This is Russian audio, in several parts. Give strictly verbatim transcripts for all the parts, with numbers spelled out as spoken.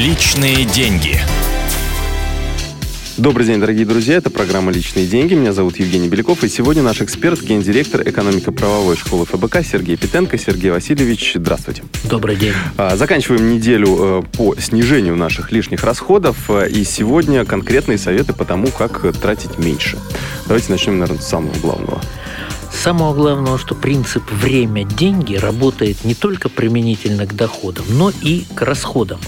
Личные деньги. Добрый день, дорогие друзья. Это программа «Личные деньги». Меня зовут Евгений Беляков. И сегодня наш эксперт, гендиректор экономико-правовой школы эф бэ ка Сергей Пятенко. Сергей Васильевич, здравствуйте. Добрый день. Заканчиваем неделю по снижению наших лишних расходов. И сегодня конкретные советы по тому, как тратить меньше. Давайте начнем, наверное, с самого главного. Самое главное, что принцип «время-деньги» работает не только применительно к доходам, но и к расходам.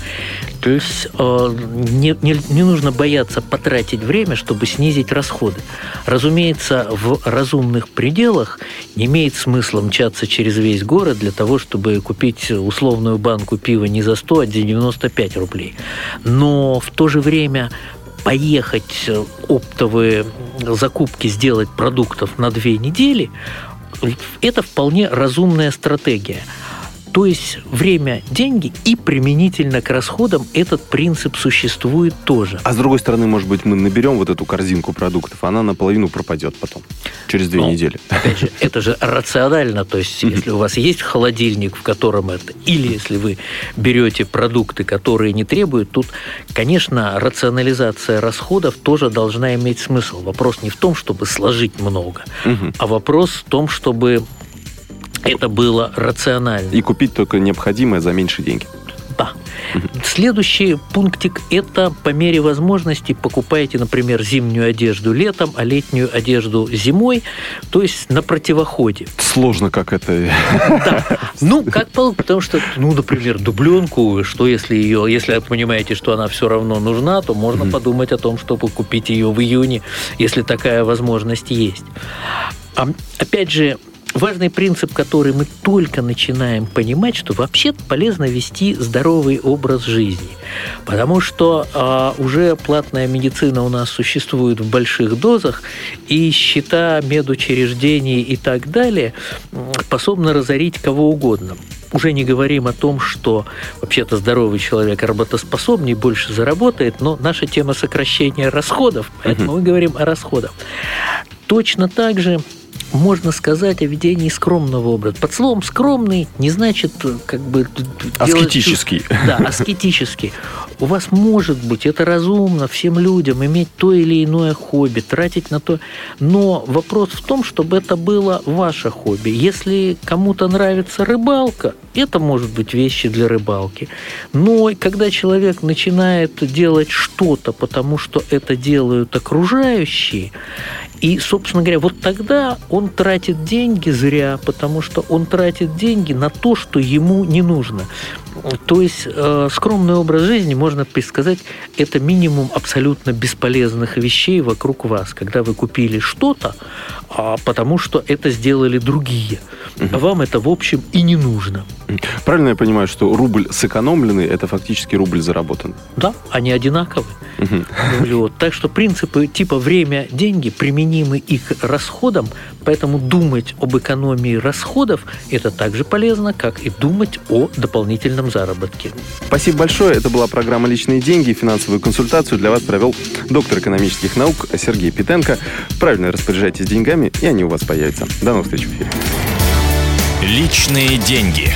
То есть э, не, не, не нужно бояться потратить время, чтобы снизить расходы. Разумеется, в разумных пределах не имеет смысла мчаться через весь город для того, чтобы купить условную банку пива не за сто, а за девяносто пять рублей. Но в то же время поехать оптовые закупки сделать продуктов на две недели – это вполне разумная стратегия. То есть время, деньги и применительно к расходам этот принцип существует тоже. А с другой стороны, может быть, мы наберем вот эту корзинку продуктов, она наполовину пропадет потом, через две ну, недели. Опять же, это же рационально. То есть если у вас есть холодильник, в котором это, или если вы берете продукты, которые не требуют, тут, конечно, рационализация расходов тоже должна иметь смысл. Вопрос не в том, чтобы сложить много, а вопрос в том, чтобы это было рационально. И купить только необходимое за меньшие деньги. Да. Следующий пунктик – это по мере возможности покупаете, например, зимнюю одежду летом, а летнюю одежду зимой, то есть на противоходе. Сложно как это. Да. Ну, как получится, потому что, ну, например, дубленку, что если ее, если вы понимаете, что она все равно нужна, то можно mm-hmm. подумать о том, чтобы купить ее в июне, если такая возможность есть. А, опять же, важный принцип, который мы только начинаем понимать, что вообще-то полезно вести здоровый образ жизни. Потому что э, уже платная медицина у нас существует в больших дозах, и счета медучреждений и так далее способны разорить кого угодно. Уже не говорим о том, что вообще-то здоровый человек работоспособнее, больше заработает, но наша тема сокращения расходов, поэтому mm-hmm. мы говорим о расходах. Точно так же можно сказать о ведении скромного образа. Под словом «скромный» не значит как бы... Аскетический. Делать... Да, аскетический. У вас может быть, это разумно всем людям, иметь то или иное хобби, тратить на то. Но вопрос в том, чтобы это было ваше хобби. Если кому-то нравится рыбалка, это может быть вещи для рыбалки. Но когда человек начинает делать что-то, потому что это делают окружающие, и, собственно говоря, вот тогда он тратит деньги зря, потому что он тратит деньги на то, что ему не нужно. То есть э, скромный образ жизни, можно предсказать, это минимум абсолютно бесполезных вещей вокруг вас, когда вы купили что-то, а потому что это сделали другие. Угу. Вам это, в общем, и не нужно. Правильно я понимаю, что рубль сэкономленный – это фактически рубль заработанный? Да, они одинаковы. Угу. Вот. Так что принципы типа «время, деньги» применимы и к расходам, поэтому думать об экономии расходов – это так же полезно, как и думать о дополнительном заработке. Спасибо большое. Это была программа «Личные деньги». Финансовую консультацию для вас провел доктор экономических наук Сергей Пятенко. Правильно распоряжайтесь деньгами, и они у вас появятся. До новых встреч в эфире. «Личные деньги».